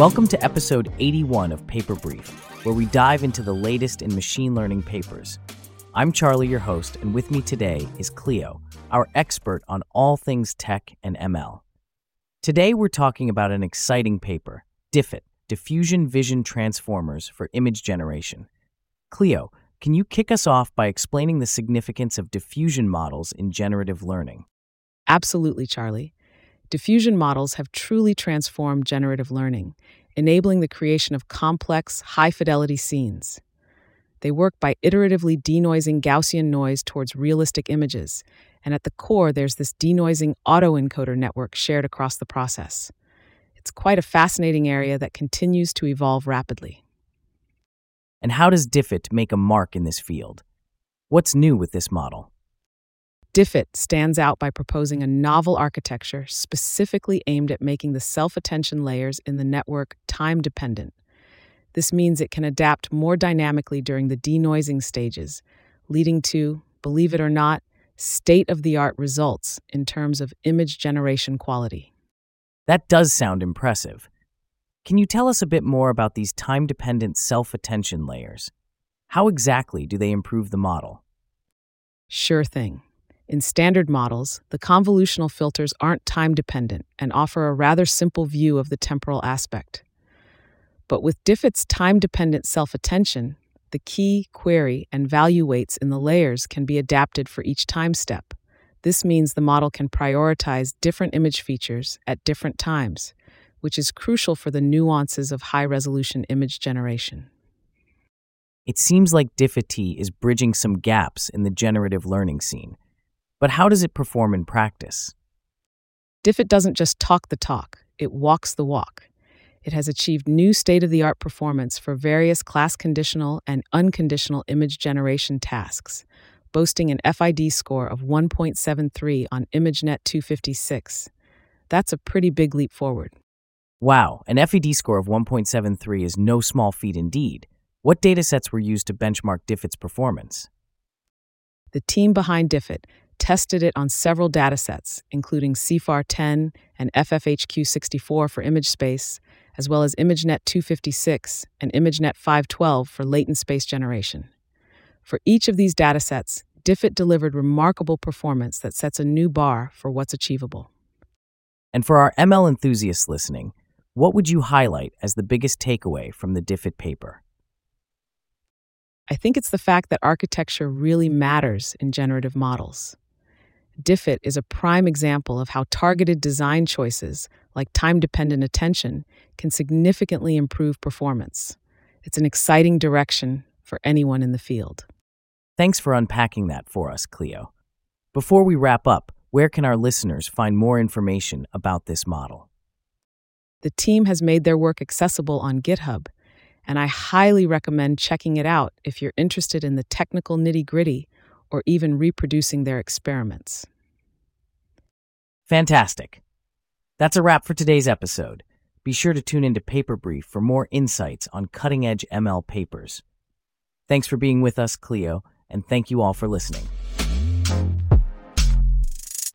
Welcome to episode 81 of Paper Brief, where we dive into the latest in machine learning papers. I'm Charlie, your host, and with me today is Cleo, our expert on all things tech and ML. Today we're talking about an exciting paper, DiffiT, Diffusion Vision Transformers for Image Generation. Cleo, can you kick us off by explaining the significance of diffusion models in generative learning? Absolutely, Charlie. Diffusion models have truly transformed generative learning, enabling the creation of complex, high-fidelity scenes. They work by iteratively denoising Gaussian noise towards realistic images, and at the core there's this denoising autoencoder network shared across the process. It's quite a fascinating area that continues to evolve rapidly. And how does DiffiT make a mark in this field? What's new with this model? DiffiT stands out by proposing a novel architecture specifically aimed at making the self-attention layers in the network time-dependent. This means it can adapt more dynamically during the denoising stages, leading to, believe it or not, state-of-the-art results in terms of image generation quality. That does sound impressive. Can you tell us a bit more about these time-dependent self-attention layers? How exactly do they improve the model? Sure thing. In standard models, the convolutional filters aren't time-dependent and offer a rather simple view of the temporal aspect. But with DiffiT's time-dependent self-attention, the key, query, and value weights in the layers can be adapted for each time step. This means the model can prioritize different image features at different times, which is crucial for the nuances of high-resolution image generation. It seems like DiffiT is bridging some gaps in the generative learning scene. But how does it perform in practice? DiffiT doesn't just talk the talk, it walks the walk. It has achieved new state-of-the-art performance for various class-conditional and unconditional image generation tasks, boasting an FID score of 1.73 on ImageNet 256. That's a pretty big leap forward. Wow, an FED score of 1.73 is no small feat indeed. What datasets were used to benchmark DiffiT's performance? The team behind DiffiT tested it on several datasets, including CIFAR-10 and FFHQ-64 for image space, as well as ImageNet 256 and ImageNet 512 for latent space generation. For each of these datasets, DiffiT delivered remarkable performance that sets a new bar for what's achievable. And for our ML enthusiasts listening, what would you highlight as the biggest takeaway from the DiffiT paper? I think it's the fact that architecture really matters in generative models. DiffiT is a prime example of how targeted design choices, like time-dependent attention, can significantly improve performance. It's an exciting direction for anyone in the field. Thanks for unpacking that for us, Cleo. Before we wrap up, where can our listeners find more information about this model? The team has made their work accessible on GitHub, and I highly recommend checking it out if you're interested in the technical nitty-gritty or even reproducing their experiments. Fantastic. That's a wrap for today's episode. Be sure to tune into Paper Brief for more insights on cutting-edge ML papers. Thanks for being with us, Cleo, and thank you all for listening.